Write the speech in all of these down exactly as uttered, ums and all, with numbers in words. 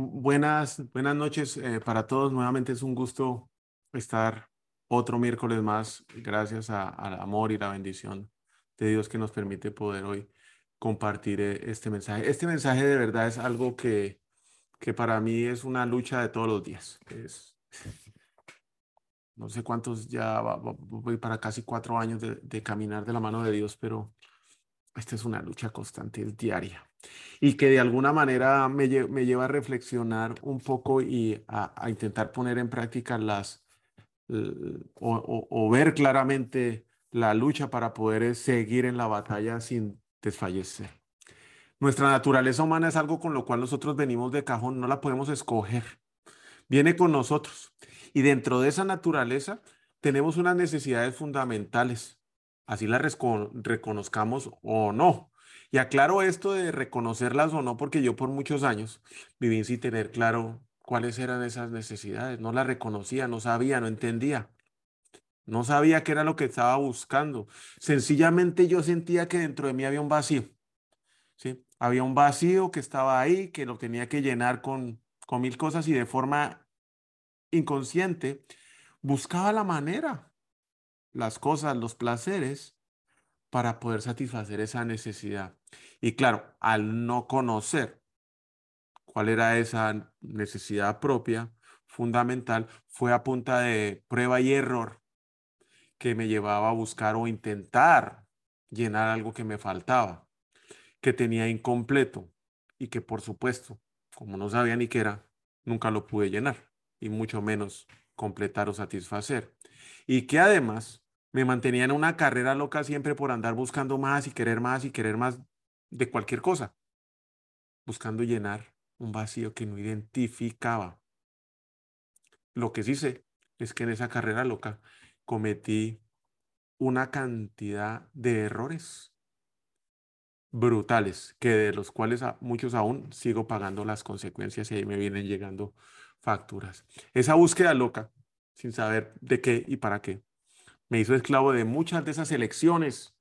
Buenas, buenas noches eh, para todos. Nuevamente es un gusto estar otro miércoles más, gracias a, al amor y la bendición de Dios que nos permite poder hoy compartir este mensaje. Este mensaje de verdad es algo que, que para mí es una lucha de todos los días. Es, no sé cuántos, ya voy para casi cuatro años de, de caminar de la mano de Dios, pero esta es una lucha constante, es diaria. Y que de alguna manera me, lle me lleva a reflexionar un poco y a, a intentar poner en práctica las, o, o, o ver claramente la lucha para poder seguir en la batalla sin desfallecer. Nuestra naturaleza humana es algo con lo cual nosotros venimos de cajón, no la podemos escoger. Viene con nosotros. Y dentro de esa naturaleza tenemos unas necesidades fundamentales, así las recono- reconozcamos o no. Y aclaro esto de reconocerlas o no, porque yo por muchos años viví sin tener claro cuáles eran esas necesidades. No las reconocía, no sabía, no entendía. No sabía qué era lo que estaba buscando. Sencillamente yo sentía que dentro de mí había un vacío. ¿Sí? Había un vacío que estaba ahí, que lo tenía que llenar con, con mil cosas, y de forma inconsciente buscaba la manera, las cosas, los placeres, para poder satisfacer esa necesidad. Y claro, al no conocer cuál era esa necesidad propia, fundamental, fue a punta de prueba y error que me llevaba a buscar o intentar llenar algo que me faltaba, que tenía incompleto y que, por supuesto, como no sabía ni qué era, nunca lo pude llenar y mucho menos completar o satisfacer. Y que además me mantenía en una carrera loca siempre por andar buscando más y querer más y querer más de cualquier cosa, buscando llenar un vacío que no identificaba. Lo que sí sé es que en esa carrera loca cometí una cantidad de errores brutales, que de los cuales a muchos aún sigo pagando las consecuencias, y ahí me vienen llegando facturas. Esa búsqueda loca, sin saber de qué y para qué, me hizo esclavo de muchas de esas elecciones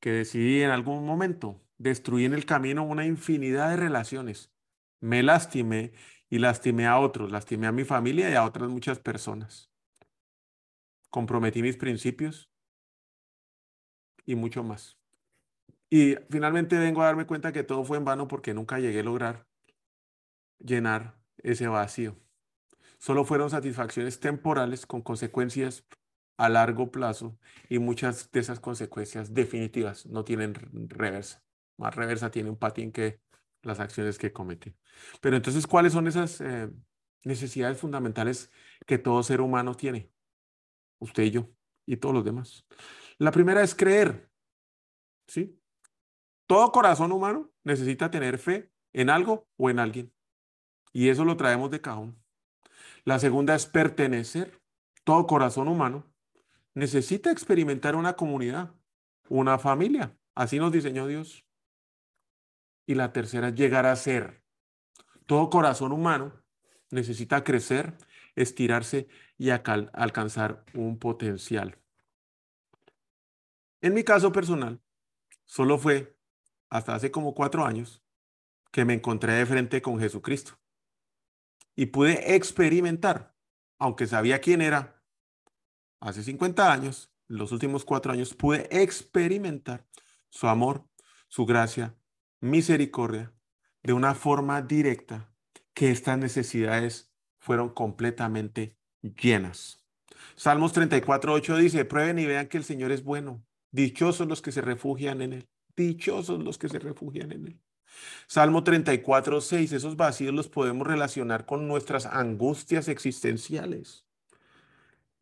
que decidí en algún momento. Destruí en el camino una infinidad de relaciones. Me lastimé y lastimé a otros. Lastimé a mi familia y a otras muchas personas. Comprometí mis principios y mucho más. Y finalmente vengo a darme cuenta que todo fue en vano, porque nunca llegué a lograr llenar ese vacío. Solo fueron satisfacciones temporales con consecuencias a largo plazo, y muchas de esas consecuencias definitivas no tienen reversa. Más reversa tiene un patín que las acciones que cometí. Pero entonces, ¿cuáles son esas eh, necesidades fundamentales que todo ser humano tiene? Usted y yo, y todos los demás. La primera es creer. ¿Sí? Todo corazón humano necesita tener fe en algo o en alguien. Y eso lo traemos de cajón. La segunda es pertenecer. Todo corazón humano necesita experimentar una comunidad, una familia. Así nos diseñó Dios. Y la tercera es llegar a ser. Todo corazón humano necesita crecer, estirarse y alcanzar un potencial. En mi caso personal, solo fue hasta hace como cuatro años que me encontré de frente con Jesucristo. Y pude experimentar, aunque sabía quién era, hace cincuenta años, los últimos cuatro años, pude experimentar su amor, su gracia, misericordia, de una forma directa, que estas necesidades fueron completamente llenas. Salmos treinta y cuatro, ocho dice: prueben y vean que el Señor es bueno. Dichosos los que se refugian en Él. Dichosos los que se refugian en Él. Salmo treinta y cuatro, seis, esos vacíos los podemos relacionar con nuestras angustias existenciales.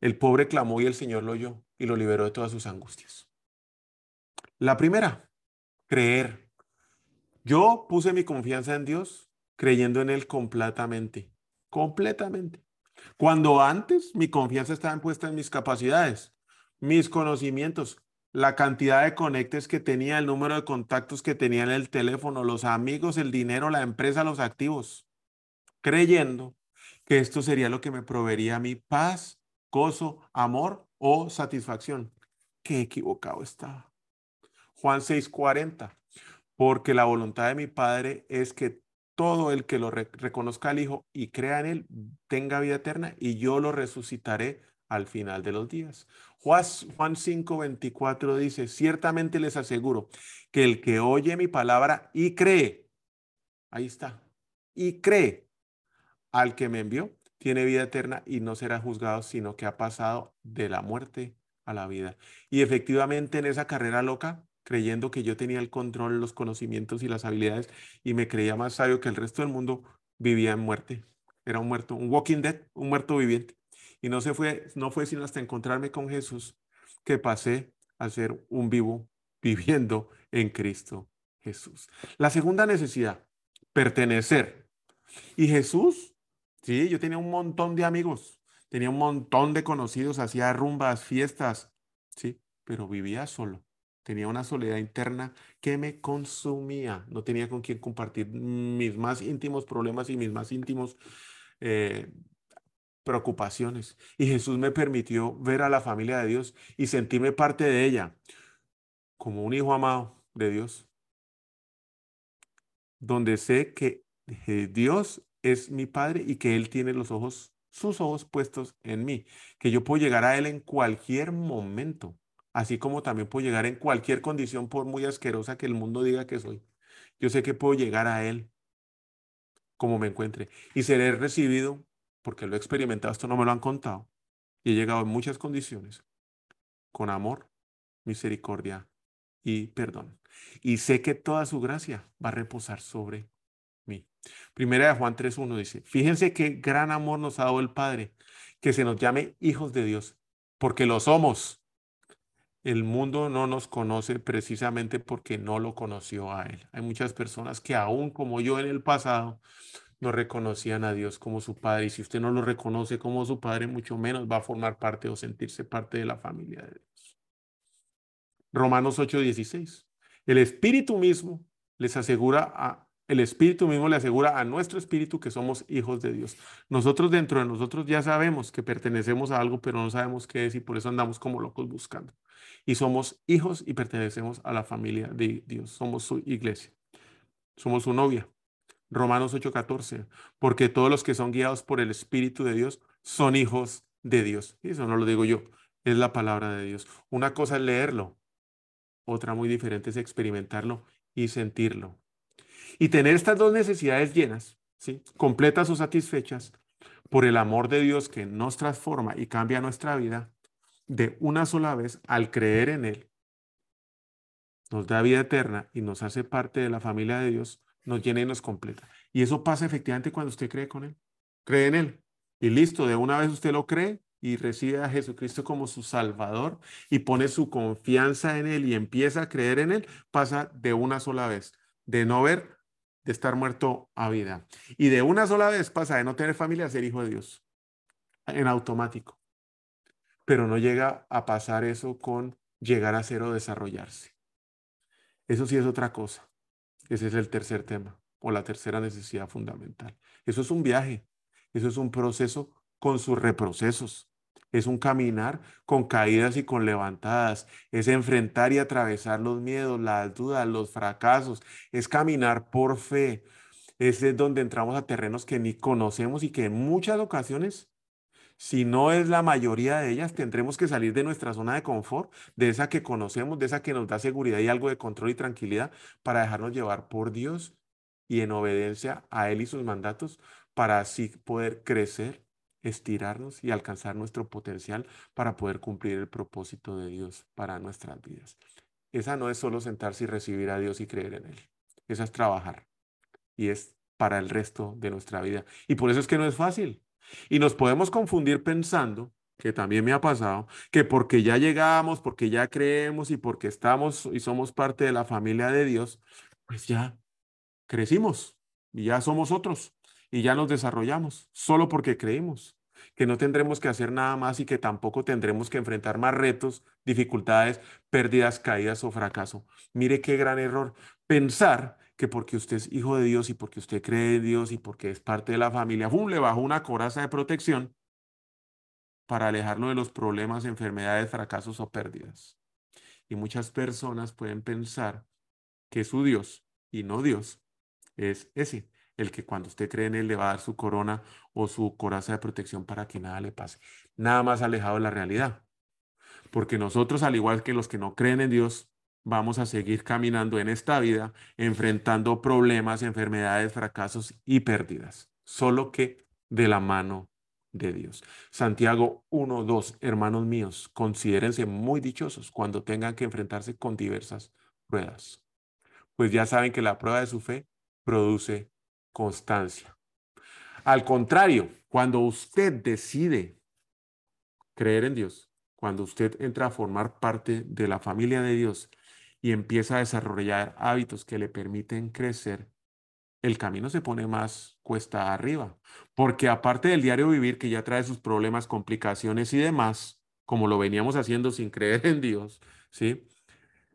El pobre clamó y el Señor lo oyó y lo liberó de todas sus angustias. La primera, creer. Yo puse mi confianza en Dios creyendo en Él completamente, completamente. Cuando antes mi confianza estaba puesta en mis capacidades, mis conocimientos, la cantidad de conectes que tenía, el número de contactos que tenía en el teléfono, los amigos, el dinero, la empresa, los activos, creyendo que esto sería lo que me proveería mi paz, gozo, amor o satisfacción. Qué equivocado estaba. Juan seis, cuarenta. Porque la voluntad de mi Padre es que todo el que lo re reconozca al Hijo y crea en él tenga vida eterna, y yo lo resucitaré al final de los días. Juan cinco veinticuatro dice, ciertamente les aseguro que el que oye mi palabra y cree, ahí está, y cree al que me envió, tiene vida eterna y no será juzgado, sino que ha pasado de la muerte a la vida. Y efectivamente en esa carrera loca, creyendo que yo tenía el control, los conocimientos y las habilidades, y me creía más sabio que el resto del mundo, vivía en muerte. Era un muerto, un walking dead, un muerto viviente. Y no se fue, no fue sino hasta encontrarme con Jesús que pasé a ser un vivo viviendo en Cristo Jesús. La segunda necesidad, pertenecer. Y Jesús, sí, yo tenía un montón de amigos, tenía un montón de conocidos, hacía rumbas, fiestas, sí, pero vivía solo. Tenía una soledad interna que me consumía. No tenía con quién compartir mis más íntimos problemas y mis más íntimos eh, preocupaciones, y Jesús me permitió ver a la familia de Dios y sentirme parte de ella como un hijo amado de Dios, donde sé que Dios es mi Padre y que Él tiene los ojos, sus ojos puestos en mí, que yo puedo llegar a Él en cualquier momento, así como también puedo llegar en cualquier condición, por muy asquerosa que el mundo diga que soy. Yo sé que puedo llegar a Él como me encuentre y seré recibido, porque lo he experimentado, esto no me lo han contado, y he llegado en muchas condiciones, con amor, misericordia y perdón. Y sé que toda su gracia va a reposar sobre mí. Primera de Juan tres uno dice, fíjense qué gran amor nos ha dado el Padre, que se nos llame hijos de Dios, porque lo somos. El mundo no nos conoce precisamente porque no lo conoció a Él. Hay muchas personas que aún como yo en el pasado, no reconocían a Dios como su Padre, y si usted no lo reconoce como su Padre, mucho menos va a formar parte o sentirse parte de la familia de Dios. Romanos ocho dieciséis. El Espíritu mismo les asegura a, el Espíritu mismo le asegura a nuestro espíritu que somos hijos de Dios. Nosotros dentro de nosotros ya sabemos que pertenecemos a algo, pero no sabemos qué es, y por eso andamos como locos buscando. Y somos hijos y pertenecemos a la familia de Dios. Somos su iglesia. Somos su novia. Romanos ocho catorce, porque todos los que son guiados por el Espíritu de Dios son hijos de Dios. Y eso no lo digo yo, es la palabra de Dios. Una cosa es leerlo, otra muy diferente es experimentarlo y sentirlo. Y tener estas dos necesidades llenas, ¿sí?, completas o satisfechas por el amor de Dios que nos transforma y cambia nuestra vida de una sola vez al creer en Él, nos da vida eterna y nos hace parte de la familia de Dios, nos llena y nos completa. Y eso pasa efectivamente cuando usted cree con él, cree en él. Y listo, de una vez usted lo cree y recibe a Jesucristo como su Salvador y pone su confianza en él y empieza a creer en él, pasa de una sola vez, de no ver, de estar muerto a vida. Y de una sola vez pasa de no tener familia a ser hijo de Dios, en automático. Pero no llega a pasar eso con llegar a ser o desarrollarse. Eso sí es otra cosa. Ese es el tercer tema o la tercera necesidad fundamental. Eso es un viaje, eso es un proceso con sus reprocesos, es un caminar con caídas y con levantadas, es enfrentar y atravesar los miedos, las dudas, los fracasos, es caminar por fe. Ese es donde entramos a terrenos que ni conocemos y que en muchas ocasiones, si no es la mayoría de ellas, tendremos que salir de nuestra zona de confort, de esa que conocemos, de esa que nos da seguridad y algo de control y tranquilidad, para dejarnos llevar por Dios y en obediencia a Él y sus mandatos, para así poder crecer, estirarnos y alcanzar nuestro potencial para poder cumplir el propósito de Dios para nuestras vidas. Esa no es solo sentarse y recibir a Dios y creer en Él. Esa es trabajar y es para el resto de nuestra vida. Y por eso es que no es fácil. Y nos podemos confundir pensando, que también me ha pasado, que porque ya llegamos, porque ya creemos y porque estamos y somos parte de la familia de Dios, pues ya crecimos y ya somos otros y ya nos desarrollamos, solo porque creímos que no tendremos que hacer nada más y que tampoco tendremos que enfrentar más retos, dificultades, pérdidas, caídas o fracaso. Mire qué gran error pensar que porque usted es hijo de Dios y porque usted cree en Dios y porque es parte de la familia, ¡fum!, le bajó una coraza de protección para alejarlo de los problemas, enfermedades, fracasos o pérdidas. Y muchas personas pueden pensar que su Dios, y no Dios, es ese, el que cuando usted cree en él le va a dar su corona o su coraza de protección para que nada le pase. Nada más alejado de la realidad. Porque nosotros, al igual que los que no creen en Dios, vamos a seguir caminando en esta vida, enfrentando problemas, enfermedades, fracasos y pérdidas. Solo que de la mano de Dios. Santiago uno dos, hermanos míos, considérense muy dichosos cuando tengan que enfrentarse con diversas pruebas. Pues ya saben que la prueba de su fe produce constancia. Al contrario, cuando usted decide creer en Dios, cuando usted entra a formar parte de la familia de Dios y empieza a desarrollar hábitos que le permiten crecer, el camino se pone más cuesta arriba, porque aparte del diario vivir que ya trae sus problemas, complicaciones y demás, como lo veníamos haciendo sin creer en Dios, ¿sí?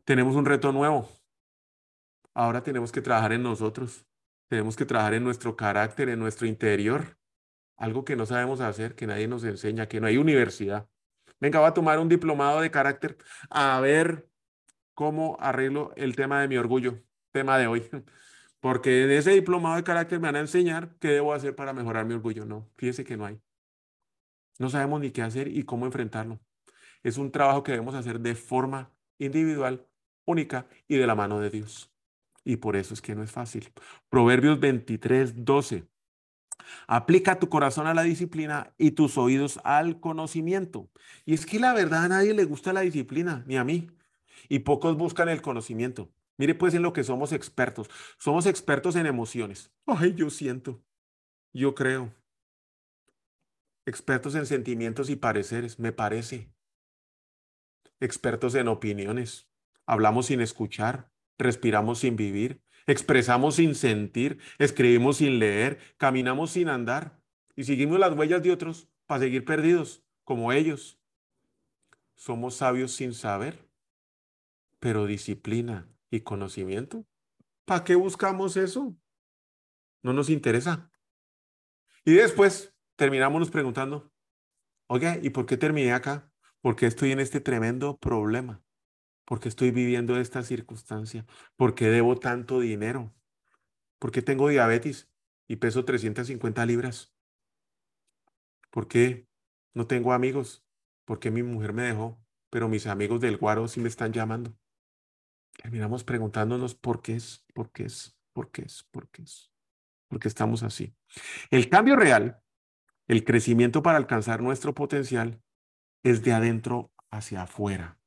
Tenemos un reto nuevo. Ahora tenemos que trabajar en nosotros, tenemos que trabajar en nuestro carácter, en nuestro interior, algo que no sabemos hacer, que nadie nos enseña, que no hay universidad. Venga, va a tomar un diplomado de carácter a ver cómo arreglo el tema de mi orgullo, tema de hoy. Porque en ese diplomado de carácter me van a enseñar qué debo hacer para mejorar mi orgullo. No, fíjese que no hay. No sabemos ni qué hacer y cómo enfrentarlo. Es un trabajo que debemos hacer de forma individual, única y de la mano de Dios. Y por eso es que no es fácil. Proverbios veintitrés doce. Aplica tu corazón a la disciplina y tus oídos al conocimiento. Y es que la verdad a nadie le gusta la disciplina, ni a mí. Y pocos buscan el conocimiento. Mire pues en lo que somos expertos. Somos expertos en emociones. Ay, yo siento. Yo creo. Expertos en sentimientos y pareceres. Me parece. Expertos en opiniones. Hablamos sin escuchar. Respiramos sin vivir. Expresamos sin sentir. Escribimos sin leer. Caminamos sin andar. Y seguimos las huellas de otros para seguir perdidos, como ellos. Somos sabios sin saber. Pero disciplina y conocimiento, ¿para qué buscamos eso? No nos interesa. Y después terminamos preguntando, oiga, ¿y por qué terminé acá? ¿Por qué estoy en este tremendo problema? ¿Por qué estoy viviendo esta circunstancia? ¿Por qué debo tanto dinero? ¿Por qué tengo diabetes y peso trescientas cincuenta libras? ¿Por qué no tengo amigos? ¿Por qué mi mujer me dejó? Pero mis amigos del guaro sí me están llamando. Terminamos preguntándonos por qué es, por qué es, por qué es, por qué es, por qué estamos así. El cambio real, el crecimiento para alcanzar nuestro potencial, es de adentro hacia afuera.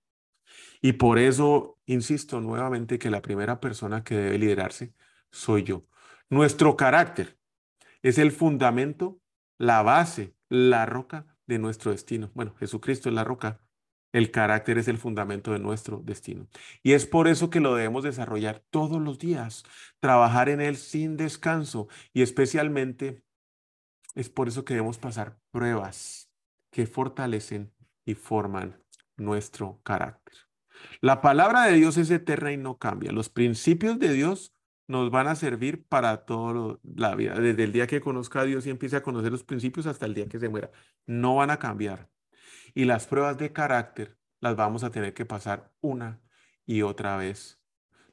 Y por eso insisto nuevamente que la primera persona que debe liderarse soy yo. Nuestro carácter es el fundamento, la base, la roca de nuestro destino. Bueno, Jesucristo es la roca. El carácter es el fundamento de nuestro destino. Y es por eso que lo debemos desarrollar todos los días, trabajar en él sin descanso. Y especialmente es por eso que debemos pasar pruebas que fortalecen y forman nuestro carácter. La palabra de Dios es eterna y no cambia. Los principios de Dios nos van a servir para toda la vida. Desde el día que conozca a Dios y empiece a conocer los principios hasta el día que se muera. No van a cambiar. Y las pruebas de carácter las vamos a tener que pasar una y otra vez.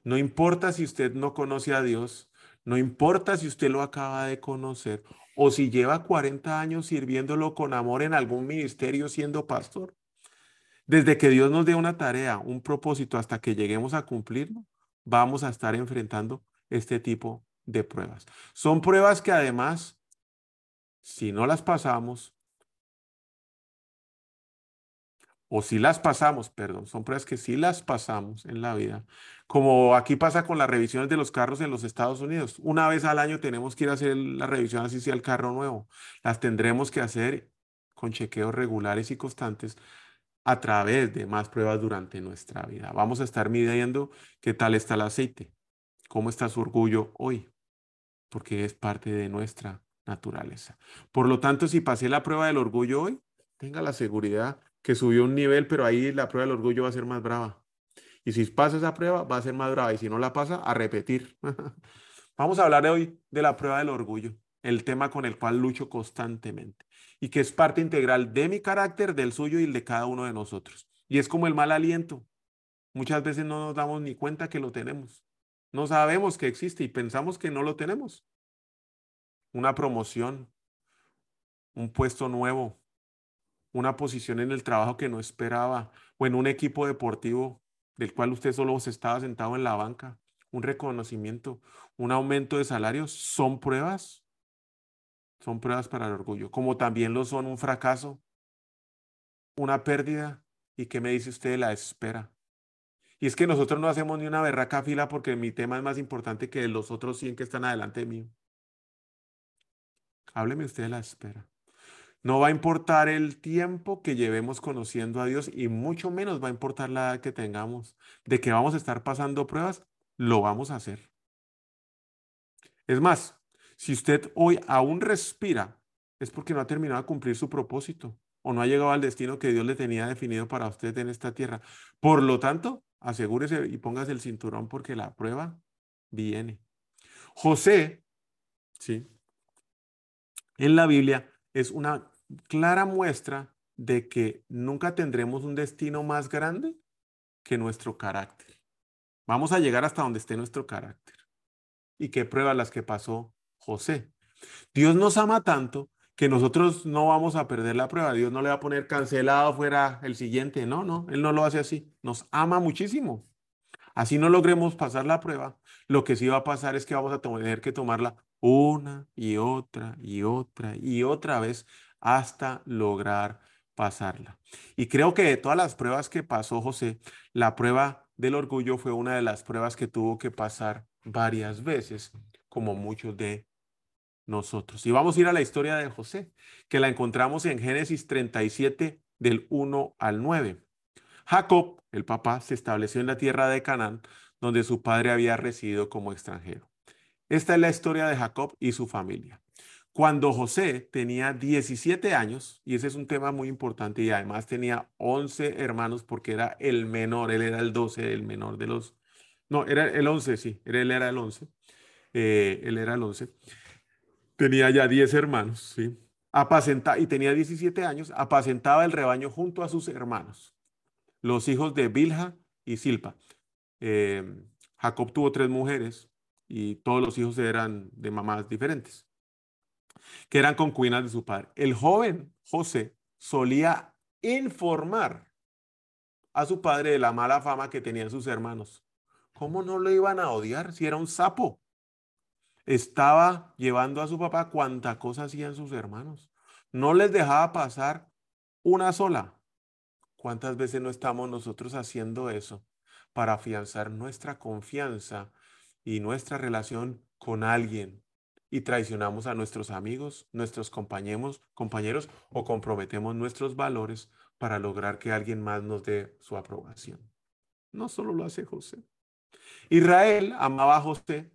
No importa si usted no conoce a Dios, no importa si usted lo acaba de conocer o si lleva cuarenta años sirviéndolo con amor en algún ministerio siendo pastor. Desde que Dios nos dé una tarea, un propósito hasta que lleguemos a cumplirlo, vamos a estar enfrentando este tipo de pruebas. Son pruebas que además, si no las pasamos, o si las pasamos, perdón, son pruebas que si las pasamos en la vida, como aquí pasa con las revisiones de los carros en los Estados Unidos. Una vez al año tenemos que ir a hacer la revisión, así sea el carro nuevo. Las tendremos que hacer con chequeos regulares y constantes a través de más pruebas durante nuestra vida. Vamos a estar midiendo qué tal está el aceite, cómo está su orgullo hoy, porque es parte de nuestra naturaleza. Por lo tanto, si pasé la prueba del orgullo hoy, tenga la seguridad que subió un nivel, pero ahí la prueba del orgullo va a ser más brava. Y si pasa esa prueba, va a ser más brava. Y si no la pasa, a repetir. Vamos a hablar hoy de la prueba del orgullo, el tema con el cual lucho constantemente y que es parte integral de mi carácter, del suyo y el de cada uno de nosotros. Y es como el mal aliento. Muchas veces no nos damos ni cuenta que lo tenemos. No sabemos que existe y pensamos que no lo tenemos. una promoción, un puesto nuevo, una posición en el trabajo que no esperaba, o en un equipo deportivo del cual usted solo se estaba sentado en la banca, un reconocimiento, un aumento de salarios, son pruebas, son pruebas para el orgullo, como también lo son un fracaso, una pérdida, y qué me dice usted de la espera. Y es que nosotros no hacemos ni una berraca fila porque mi tema es más importante que los otros cien que están adelante mío. Hábleme usted de la espera. No va a importar el tiempo que llevemos conociendo a Dios y mucho menos va a importar la edad que tengamos. De que vamos a estar pasando pruebas, lo vamos a hacer. Es más, si usted hoy aún respira, es porque no ha terminado de cumplir su propósito o no ha llegado al destino que Dios le tenía definido para usted en esta tierra. Por lo tanto, asegúrese y póngase el cinturón porque la prueba viene. José, sí, en la Biblia es una clara muestra de que nunca tendremos un destino más grande que nuestro carácter. Vamos a llegar hasta donde esté nuestro carácter. ¿Y qué pruebas las que pasó José? Dios nos ama tanto que nosotros no vamos a perder la prueba. Dios no le va a poner cancelado, fuera el siguiente. No, no, Él no lo hace así. Nos ama muchísimo. Así no logremos pasar la prueba. Lo que sí va a pasar es que vamos a tener que tomarla una y otra y otra y otra vez hasta lograr pasarla. Y creo que de todas las pruebas que pasó José, la prueba del orgullo fue una de las pruebas que tuvo que pasar varias veces, como muchos de nosotros. Y vamos a ir a la historia de José, que la encontramos en Génesis treinta y siete, del uno al nueve. Jacob, el papá, se estableció en la tierra de Canaán, donde su padre había residido como extranjero. Esta es la historia de Jacob y su familia. Cuando José tenía diecisiete años, y ese es un tema muy importante, y además tenía once hermanos porque era el menor, él era el doce, el menor de los... No, era el once, sí, él era el once. Eh, él era el once. Tenía ya diez hermanos, sí. Apacenta, y tenía diecisiete años, apacentaba el rebaño junto a sus hermanos, los hijos de Bilha y Silpa. Eh, Jacob tuvo tres mujeres y todos los hijos eran de mamás diferentes, que eran concubinas de su padre. El joven José solía informar a su padre de la mala fama que tenían sus hermanos. ¿Cómo no lo iban a odiar si era un sapo? Estaba llevando a su papá cuánta cosa hacían sus hermanos. No les dejaba pasar una sola. ¿Cuántas veces no estamos nosotros haciendo eso para afianzar nuestra confianza y nuestra relación con alguien? Y traicionamos a nuestros amigos, nuestros compañeros, compañeros o comprometemos nuestros valores para lograr que alguien más nos dé su aprobación. No solo lo hace José. Israel amaba a José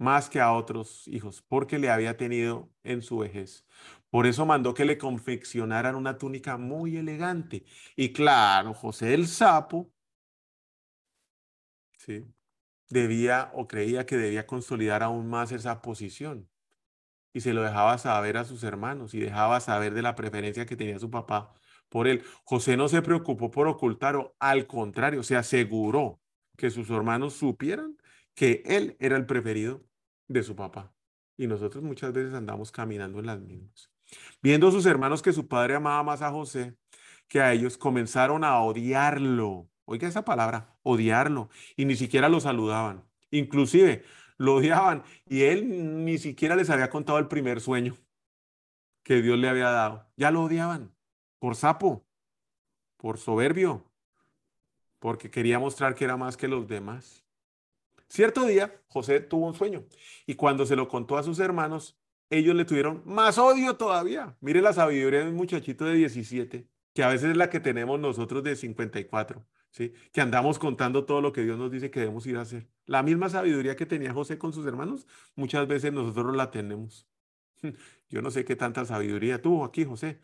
más que a otros hijos, porque le había tenido en su vejez. Por eso mandó que le confeccionaran una túnica muy elegante. Y claro, José el sapo, sí, debía o creía que debía consolidar aún más esa posición. Y se lo dejaba saber a sus hermanos y dejaba saber de la preferencia que tenía su papá por él. José no se preocupó por ocultarlo, al contrario, se aseguró que sus hermanos supieran que él era el preferido de su papá. Y nosotros muchas veces andamos caminando en las mismas. Viendo sus hermanos que su padre amaba más a José que a ellos, comenzaron a odiarlo. Oiga esa palabra, odiarlo. Y ni siquiera lo saludaban. Inclusive lo odiaban y él ni siquiera les había contado el primer sueño que Dios le había dado. Ya lo odiaban por sapo, por soberbio, porque quería mostrar que era más que los demás. Cierto día, José tuvo un sueño y cuando se lo contó a sus hermanos, ellos le tuvieron más odio todavía. Mire la sabiduría de un muchachito de diecisiete, que a veces es la que tenemos nosotros de cincuenta y cuatro, ¿sí? Que andamos contando todo lo que Dios nos dice que debemos ir a hacer. La misma sabiduría que tenía José con sus hermanos, muchas veces nosotros la tenemos. Yo no sé qué tanta sabiduría tuvo aquí José,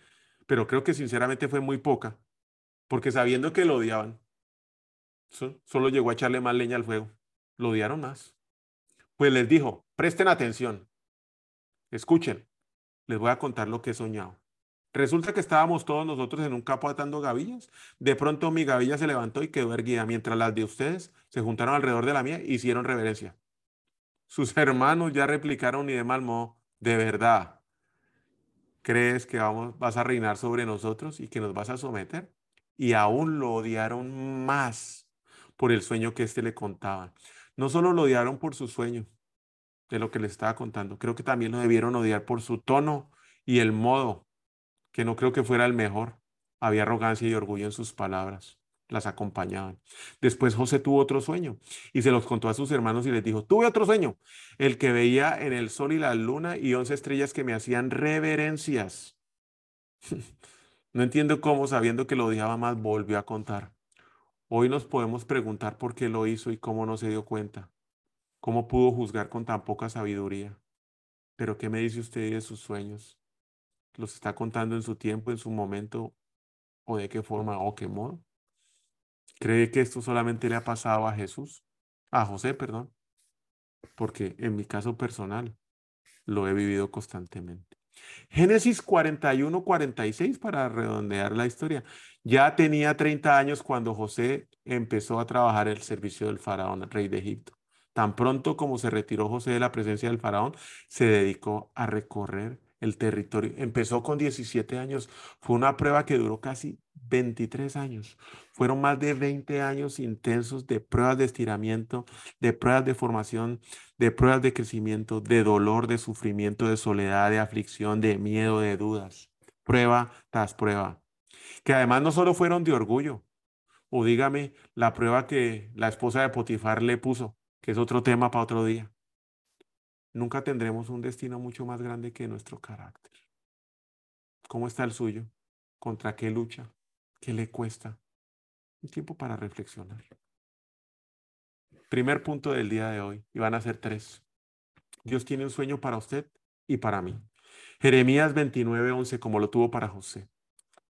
pero creo que sinceramente fue muy poca, porque sabiendo que lo odiaban, solo llegó a echarle más leña al fuego. Lo odiaron más. Pues les dijo, presten atención, escuchen, les voy a contar lo que he soñado. Resulta que estábamos todos nosotros en un campo atando gavillas. De pronto mi gavilla se levantó y quedó erguida, mientras las de ustedes se juntaron alrededor de la mía e hicieron reverencia. Sus hermanos ya replicaron y de mal modo, de verdad crees que vamos, vas a reinar sobre nosotros y que nos vas a someter? Y aún lo odiaron más por el sueño que éste le contaba. No solo lo odiaron por su sueño, de lo que le estaba contando, creo que también lo debieron odiar por su tono y el modo, que no creo que fuera el mejor. Había arrogancia y orgullo en sus palabras, las acompañaban. Después José tuvo otro sueño y se los contó a sus hermanos y les dijo: tuve otro sueño, el que veía en el sol y la luna y once estrellas que me hacían reverencias. No entiendo cómo, sabiendo que lo odiaba más, volvió a contar. Hoy nos podemos preguntar por qué lo hizo y cómo no se dio cuenta. ¿Cómo pudo juzgar con tan poca sabiduría? ¿Pero qué me dice usted de sus sueños? ¿Los está contando en su tiempo, en su momento? ¿O de qué forma o qué modo? ¿Cree que esto solamente le ha pasado a Jesús? A José, perdón. Porque en mi caso personal lo he vivido constantemente. Génesis cuarenta y uno, cuarenta y seis, para redondear la historia. Ya tenía treinta años cuando José empezó a trabajar el servicio del faraón, rey de Egipto. Tan pronto como se retiró José de la presencia del faraón, se dedicó a recorrer el territorio. Empezó con diecisiete años. Fue una prueba que duró casi veintitrés años. Fueron más de veinte años intensos de pruebas de estiramiento, de pruebas de formación, de pruebas de crecimiento, de dolor, de sufrimiento, de soledad, de aflicción, de miedo, de dudas. Prueba tras prueba. Que además no solo fueron de orgullo. O dígame, la prueba que la esposa de Potifar le puso, que es otro tema para otro día. Nunca tendremos un destino mucho más grande que nuestro carácter. ¿Cómo está el suyo? ¿Contra qué lucha? ¿Qué le cuesta? Un tiempo para reflexionar. Primer punto del día de hoy, y van a ser tres. Dios tiene un sueño para usted y para mí. Jeremías veintinueve, once, como lo tuvo para José.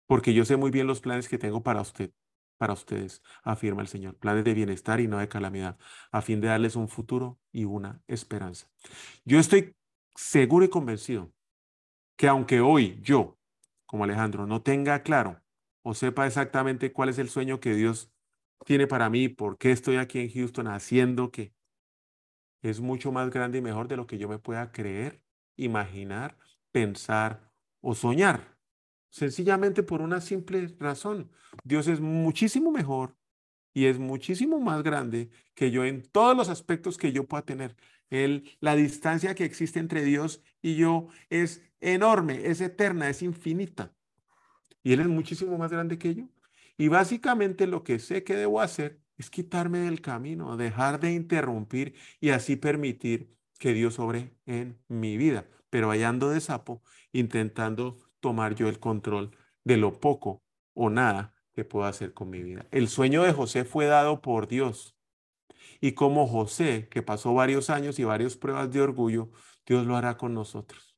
Porque yo sé muy bien los planes que tengo para usted. Para ustedes, afirma el Señor, planes de bienestar y no de calamidad, a fin de darles un futuro y una esperanza. Yo estoy seguro y convencido que aunque hoy yo, como Alejandro, no tenga claro o sepa exactamente cuál es el sueño que Dios tiene para mí, por qué estoy aquí en Houston haciendo qué, es mucho más grande y mejor de lo que yo me pueda creer, imaginar, pensar o soñar. Sencillamente por una simple razón. Dios es muchísimo mejor y es muchísimo más grande que yo en todos los aspectos que yo pueda tener. Él, la distancia que existe entre Dios y yo es enorme, es eterna, es infinita. Y Él es muchísimo más grande que yo. Y básicamente lo que sé que debo hacer es quitarme del camino, dejar de interrumpir y así permitir que Dios obre en mi vida. Pero allá ando de sapo, intentando tomar yo el control de lo poco o nada que puedo hacer con mi vida. El sueño de José fue dado por Dios. Y como José, que pasó varios años y varias pruebas de orgullo, Dios lo hará con nosotros.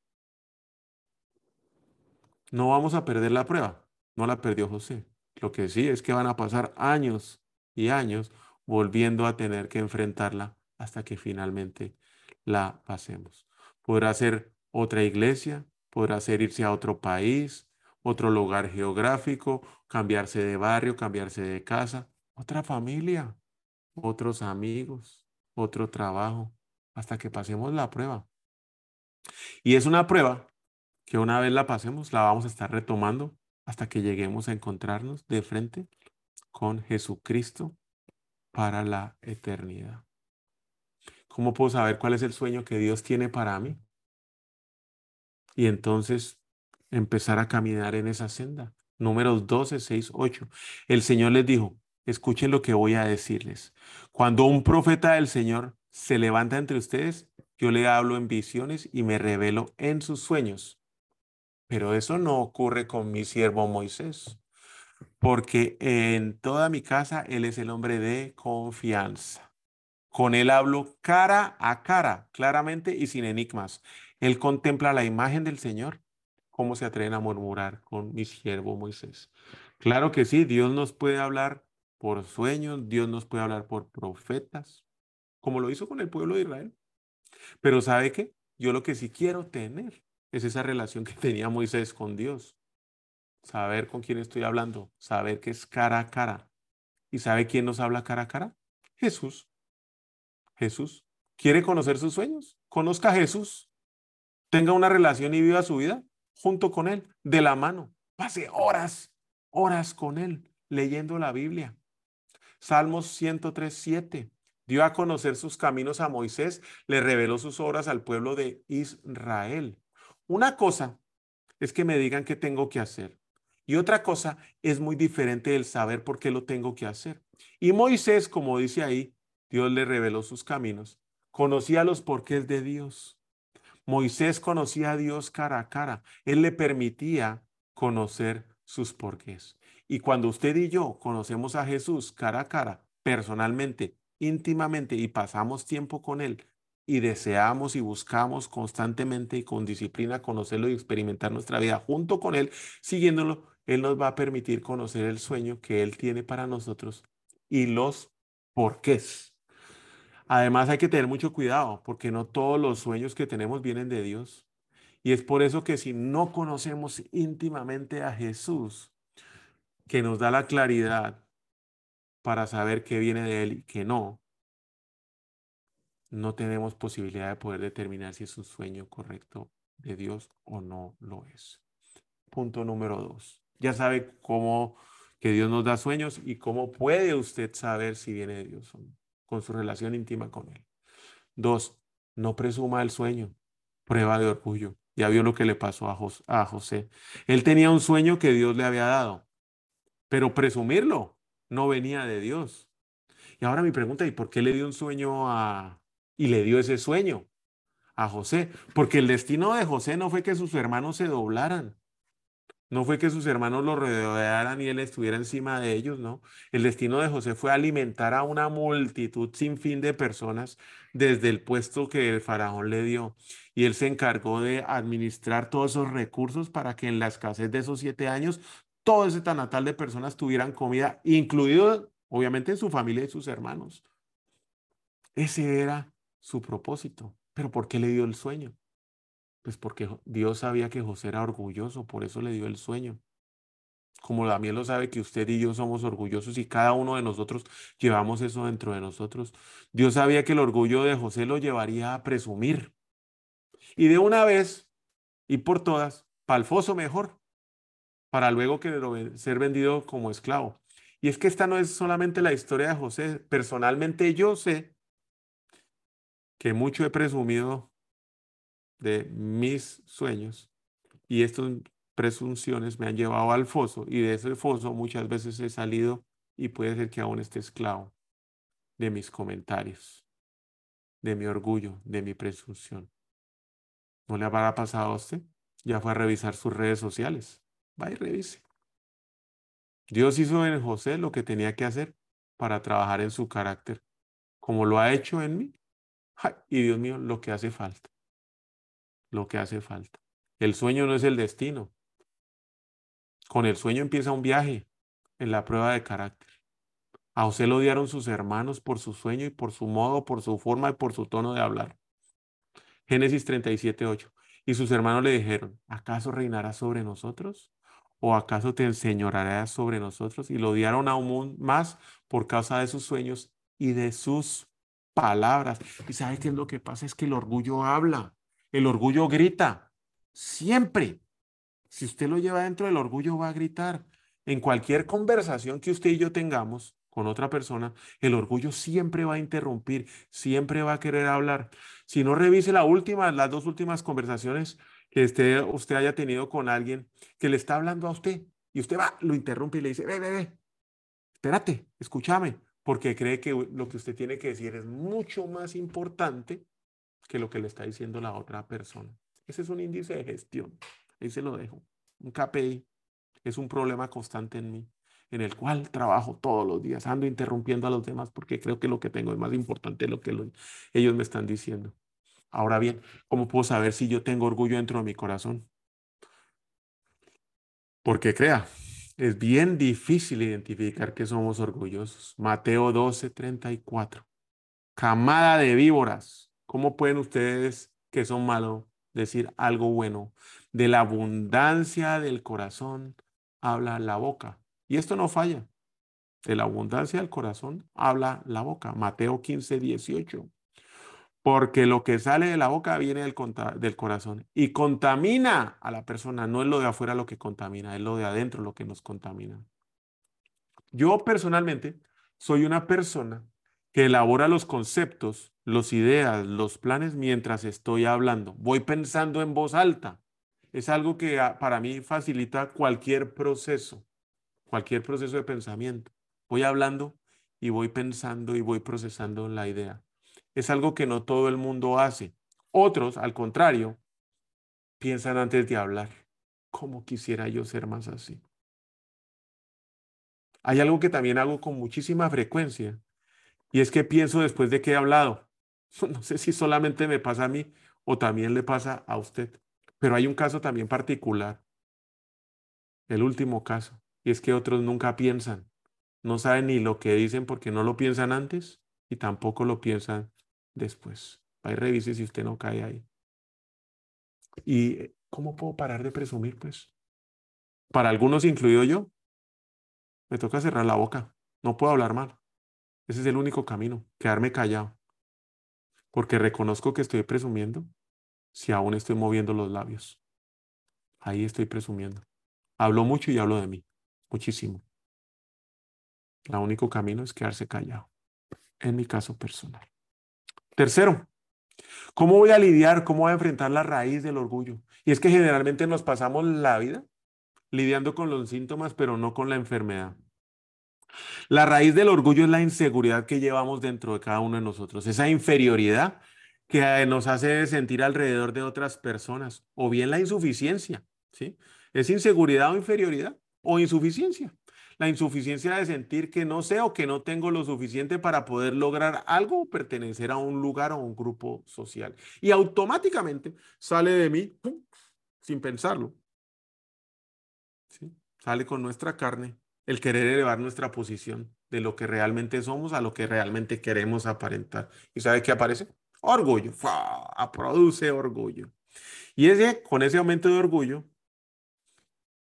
No vamos a perder la prueba. No la perdió José. Lo que sí es que van a pasar años y años volviendo a tener que enfrentarla hasta que finalmente la pasemos. Podrá ser otra iglesia, podrá ser irse a otro país, otro lugar geográfico, cambiarse de barrio, cambiarse de casa, otra familia, otros amigos, otro trabajo, hasta que pasemos la prueba. Y es una prueba que una vez la pasemos, la vamos a estar retomando hasta que lleguemos a encontrarnos de frente con Jesucristo para la eternidad. ¿Cómo puedo saber cuál es el sueño que Dios tiene para mí? Y entonces empezar a caminar en esa senda. Números doce, seis, ocho. El Señor les dijo, escuchen lo que voy a decirles. Cuando un profeta del Señor se levanta entre ustedes, yo le hablo en visiones y me revelo en sus sueños. Pero eso no ocurre con mi siervo Moisés, porque en toda mi casa él es el hombre de confianza. Con él hablo cara a cara, claramente y sin enigmas. Él contempla la imagen del Señor. ¿Cómo se atreven a murmurar con mi siervo Moisés? Claro que sí, Dios nos puede hablar por sueños, Dios nos puede hablar por profetas, como lo hizo con el pueblo de Israel. Pero ¿sabe qué? Yo lo que sí quiero tener es esa relación que tenía Moisés con Dios. Saber con quién estoy hablando, saber que es cara a cara. ¿Y sabe quién nos habla cara a cara? Jesús. Jesús. ¿Quiere conocer sus sueños? Conozca a Jesús. tenga una relación y viva su vida junto con él, de la mano. Pase horas, horas con él, leyendo la Biblia. Salmos ciento tres, siete. Dio a conocer sus caminos a Moisés, le reveló sus obras al pueblo de Israel. Una cosa es que me digan qué tengo que hacer. Y otra cosa es muy diferente el saber por qué lo tengo que hacer. Y Moisés, como dice ahí, Dios le reveló sus caminos. Conocía los porqués de Dios. Moisés conocía a Dios cara a cara. Él le permitía conocer sus porqués. Y cuando usted y yo conocemos a Jesús cara a cara, personalmente, íntimamente, y pasamos tiempo con él, y deseamos y buscamos constantemente y con disciplina conocerlo y experimentar nuestra vida junto con él, siguiéndolo, él nos va a permitir conocer el sueño que él tiene para nosotros y los porqués. Además, hay que tener mucho cuidado porque no todos los sueños que tenemos vienen de Dios. Y es por eso que si no conocemos íntimamente a Jesús, que nos da la claridad para saber qué viene de él y qué no, no tenemos posibilidad de poder determinar si es un sueño correcto de Dios o no lo es. Punto número dos. Ya sabe cómo que Dios nos da sueños y cómo puede usted saber si viene de Dios o no, con su relación íntima con él. Dos, no presuma el sueño, prueba de orgullo. Ya vio lo que le pasó a, Jos- a José. Él tenía un sueño que Dios le había dado, pero presumirlo no venía de Dios. Y ahora mi pregunta, ¿y por qué le dio un sueño a... Y le dio ese sueño a José? Porque el destino de José no fue que sus hermanos se doblaran. No fue que sus hermanos lo rodearan y él estuviera encima de ellos, no. El destino de José fue alimentar a una multitud sin fin de personas desde el puesto que el faraón le dio. Y él se encargó de administrar todos esos recursos para que en la escasez de esos siete años, todo ese tanatal de personas tuvieran comida, incluido obviamente su familia y sus hermanos. Ese era su propósito. ¿Pero por qué le dio el sueño? Pues porque Dios sabía que José era orgulloso, por eso le dio el sueño. Como también lo sabe que usted y yo somos orgullosos y cada uno de nosotros llevamos eso dentro de nosotros. Dios sabía que el orgullo de José lo llevaría a presumir. Y de una vez y por todas, pa'l foso mejor, para luego querer ser vendido como esclavo. Y es que esta no es solamente la historia de José. Personalmente yo sé que mucho he presumido de mis sueños y estas presunciones me han llevado al foso, y de ese foso muchas veces he salido y puede ser que aún esté esclavo de mis comentarios, de mi orgullo, de mi presunción. ¿No le habrá pasado a usted? Ya fue a revisar sus redes sociales. Va y revise. Dios hizo en José lo que tenía que hacer para trabajar en su carácter, como lo ha hecho en mí. Ay, y Dios mío, lo que hace falta, lo que hace falta. El sueño no es el destino. Con el sueño empieza un viaje en la prueba de carácter. A José lo odiaron sus hermanos por su sueño y por su modo, por su forma y por su tono de hablar. Génesis treinta y siete, ocho. Y sus hermanos le dijeron, ¿acaso reinarás sobre nosotros? ¿O acaso te enseñorearás sobre nosotros? Y lo odiaron aún más por causa de sus sueños y de sus palabras. ¿Y sabes qué es lo que pasa? Es que el orgullo habla, el orgullo grita, siempre. Si usted lo lleva dentro, el orgullo va a gritar. En cualquier conversación que usted y yo tengamos con otra persona, el orgullo siempre va a interrumpir, siempre va a querer hablar. Si no, revise la última, las dos últimas conversaciones que usted, usted haya tenido con alguien que le está hablando a usted y usted va, lo interrumpe y le dice, ve, ve, ve, espérate, escúchame. Porque cree que lo que usted tiene que decir es mucho más importante que lo que le está diciendo la otra persona. Ese es un índice de gestión. Ahí se lo dejo. Un K P I. Es un problema constante en mí, en el cual trabajo todos los días. Ando interrumpiendo a los demás porque creo que lo que tengo es más importante de lo que lo, ellos me están diciendo. Ahora bien, ¿cómo puedo saber si yo tengo orgullo dentro de mi corazón? Porque crea, es bien difícil identificar que somos orgullosos. Mateo doce, treinta y cuatro. Camada de víboras. ¿Cómo pueden ustedes que son malos decir algo bueno? De la abundancia del corazón habla la boca. Y esto no falla. De la abundancia del corazón habla la boca. Mateo quince, dieciocho. porque lo que sale de la boca viene del, del corazón y contamina a la persona. No es lo de afuera lo que contamina, es lo de adentro lo que nos contamina. Yo personalmente soy una persona que elabora los conceptos, las ideas, los planes mientras estoy hablando. Voy pensando en voz alta. Es algo que para mí facilita cualquier proceso, cualquier proceso de pensamiento. Voy hablando y voy pensando y voy procesando la idea. Es algo que no todo el mundo hace. Otros, al contrario, piensan antes de hablar. ¿Cómo quisiera yo ser más así? Hay algo que también hago con muchísima frecuencia, y es que pienso después de que he hablado. No sé si solamente me pasa a mí o también le pasa a usted. Pero hay un caso también particular. El último caso. Y es que otros nunca piensan. No saben ni lo que dicen porque no lo piensan antes y tampoco lo piensan después. Ahí revise si usted no cae ahí. ¿Y cómo puedo parar de presumir, pues? Para algunos, incluido yo, me toca cerrar la boca. No puedo hablar mal. Ese es el único camino, quedarme callado. Porque reconozco que estoy presumiendo si aún estoy moviendo los labios. Ahí estoy presumiendo. Hablo mucho y hablo de mí. Muchísimo. El único camino es quedarse callado. En mi caso personal. Tercero, ¿cómo voy a lidiar, cómo voy a enfrentar la raíz del orgullo? Y es que generalmente nos pasamos la vida lidiando con los síntomas, pero no con la enfermedad. La raíz del orgullo es la inseguridad que llevamos dentro de cada uno de nosotros, esa inferioridad que nos hace sentir alrededor de otras personas, o bien la insuficiencia, ¿sí? Es inseguridad o inferioridad o insuficiencia. La insuficiencia de sentir que no sé o que no tengo lo suficiente para poder lograr algo o pertenecer a un lugar o un grupo social. Y automáticamente sale de mí, ¡pum!, sin pensarlo, ¿sí? Sale con nuestra carne el querer elevar nuestra posición de lo que realmente somos a lo que realmente queremos aparentar. ¿Y sabe qué aparece? Orgullo. ¡Fua! Produce orgullo. Y ese, con ese aumento de orgullo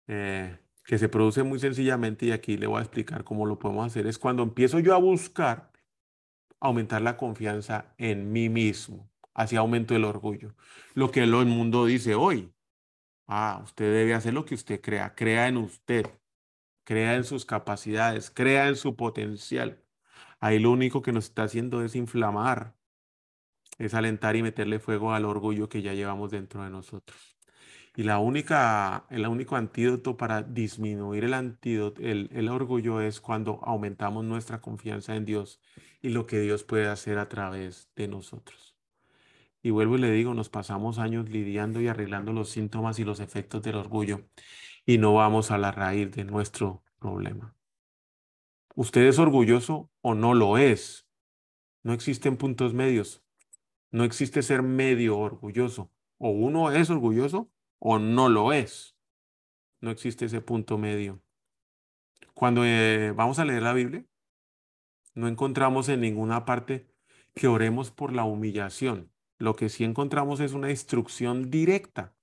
eh, que se produce muy sencillamente, y aquí le voy a explicar cómo lo podemos hacer, es cuando empiezo yo a buscar aumentar la confianza en mí mismo. Así aumento el orgullo. Lo que el mundo dice hoy. Ah, usted debe hacer lo que usted crea. Crea en usted. Crea en sus capacidades, crea en su potencial. Ahí lo único que nos está haciendo es inflamar, es alentar y meterle fuego al orgullo que ya llevamos dentro de nosotros. Y la única, el único antídoto para disminuir el, antídoto, el, el orgullo es cuando aumentamos nuestra confianza en Dios y lo que Dios puede hacer a través de nosotros. Y vuelvo y le digo, nos pasamos años lidiando y arreglando los síntomas y los efectos del orgullo. Y no vamos a la raíz de nuestro problema. ¿Usted es orgulloso o no lo es? No existen puntos medios. No existe ser medio orgulloso. O uno es orgulloso o no lo es. No existe ese punto medio. Cuando eh, vamos a leer la Biblia, no encontramos en ninguna parte que oremos por la humillación. Lo que sí encontramos es una instrucción directa,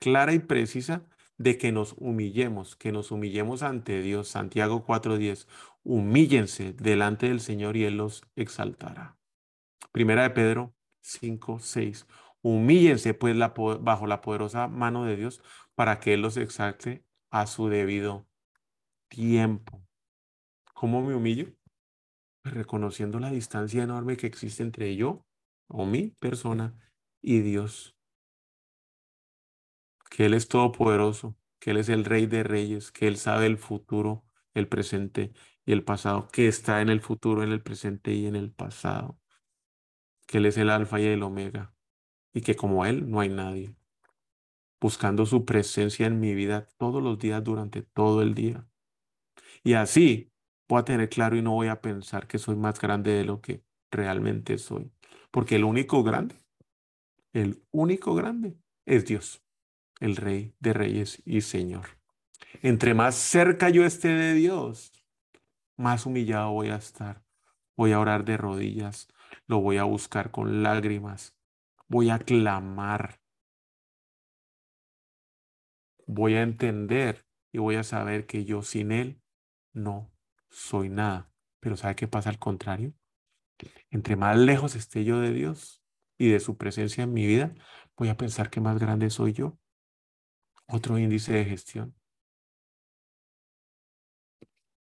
clara y precisa, de que nos humillemos, que nos humillemos ante Dios. Santiago cuatro diez, humíllense delante del Señor y Él los exaltará. Primera de Pedro cinco seis, humíllense pues la, bajo la poderosa mano de Dios para que Él los exalte a su debido tiempo. ¿Cómo me humillo? Reconociendo la distancia enorme que existe entre yo o mi persona y Dios. Que Él es todopoderoso, que Él es el Rey de Reyes, que Él sabe el futuro, el presente y el pasado, que está en el futuro, en el presente y en el pasado, que Él es el Alfa y el Omega, y que como Él no hay nadie, buscando su presencia en mi vida todos los días, durante todo el día. Y así voy a tener claro y no voy a pensar que soy más grande de lo que realmente soy, porque el único grande, el único grande es Dios, el Rey de Reyes y Señor. Entre más cerca yo esté de Dios, más humillado voy a estar. Voy a orar de rodillas, lo voy a buscar con lágrimas, voy a clamar. Voy a entender y voy a saber que yo sin Él no soy nada. Pero ¿sabe qué pasa al contrario? Entre más lejos esté yo de Dios, y de su presencia en mi vida, voy a pensar que más grande soy yo. Otro índice de gestión.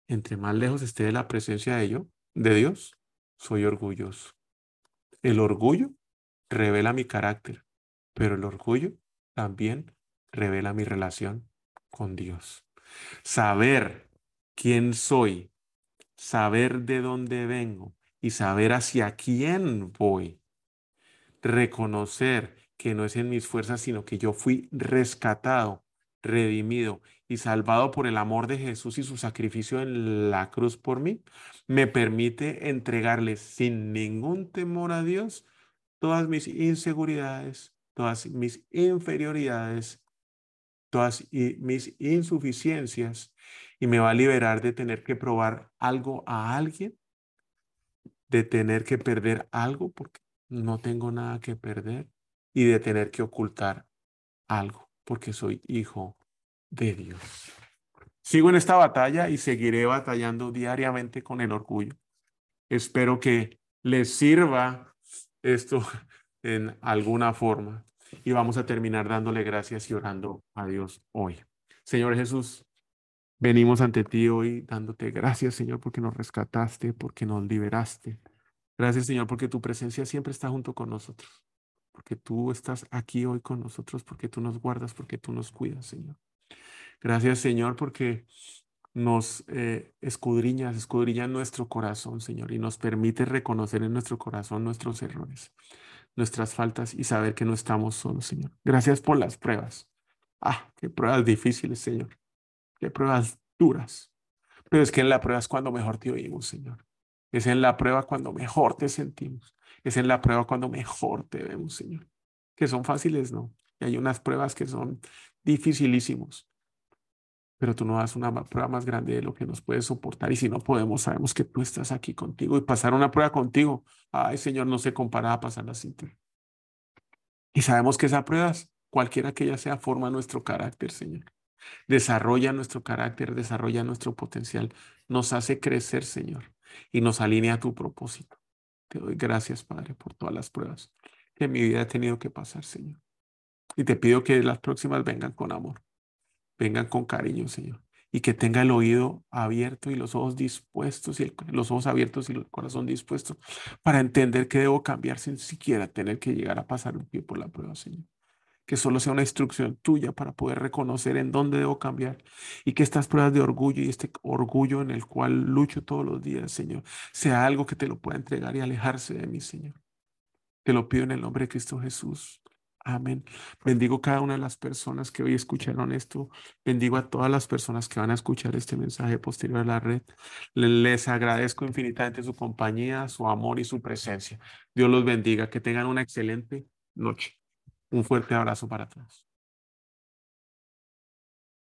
Entre más lejos esté de la presencia de yo, de Dios, soy orgulloso. El orgullo revela mi carácter, pero el orgullo también revela mi relación con Dios. Saber quién soy, saber de dónde vengo y saber hacia quién voy. Reconocer que no es en mis fuerzas, sino que yo fui rescatado, redimido y salvado por el amor de Jesús y su sacrificio en la cruz por mí, me permite entregarle sin ningún temor a Dios todas mis inseguridades, todas mis inferioridades, todas mis insuficiencias, y me va a liberar de tener que probar algo a alguien, de tener que perder algo porque no tengo nada que perder y de tener que ocultar algo porque soy hijo de Dios. Sigo en esta batalla y seguiré batallando diariamente con el orgullo. Espero que les sirva esto en alguna forma. Y vamos a terminar dándole gracias y orando a Dios hoy. Señor Jesús, venimos ante ti hoy dándote gracias, Señor, porque nos rescataste, porque nos liberaste. Gracias, Señor, porque tu presencia siempre está junto con nosotros, porque tú estás aquí hoy con nosotros, porque tú nos guardas, porque tú nos cuidas, Señor. Gracias, Señor, porque nos eh, escudriñas, escudriñas nuestro corazón, Señor, y nos permite reconocer en nuestro corazón nuestros errores, nuestras faltas y saber que no estamos solos, Señor. Gracias por las pruebas. Ah, qué pruebas difíciles, Señor. Qué pruebas duras. Pero es que en la prueba es cuando mejor te oímos, Señor. Es en la prueba cuando mejor te sentimos. Es en la prueba cuando mejor te vemos, Señor. Que son fáciles, ¿no? Y hay unas pruebas que son dificilísimos. Pero tú nos das una prueba más grande de lo que nos puedes soportar. Y si no podemos, sabemos que tú estás aquí contigo. Y pasar una prueba contigo, ay, Señor, no se compara a pasarla sin ti. Y sabemos que esas pruebas, cualquiera que ella sea, forma nuestro carácter, Señor. Desarrolla nuestro carácter, desarrolla nuestro potencial. Nos hace crecer, Señor. Y nos alinea a tu propósito. Te doy gracias, Padre, por todas las pruebas que en mi vida he tenido que pasar, Señor. Y te pido que las próximas vengan con amor. Vengan con cariño, Señor, y que tenga el oído abierto y los ojos dispuestos, y el, los ojos abiertos y el corazón dispuesto para entender que debo cambiar sin siquiera tener que llegar a pasar un pie por la prueba, Señor. Que solo sea una instrucción tuya para poder reconocer en dónde debo cambiar y que estas pruebas de orgullo y este orgullo en el cual lucho todos los días, Señor, sea algo que te lo pueda entregar y alejarse de mí, Señor. Te lo pido en el nombre de Cristo Jesús. Amén. Bendigo cada una de las personas que hoy escucharon esto. Bendigo a todas las personas que van a escuchar este mensaje posterior a la red. Les agradezco infinitamente su compañía, su amor y su presencia. Dios los bendiga. Que tengan una excelente noche. Un fuerte abrazo para todos.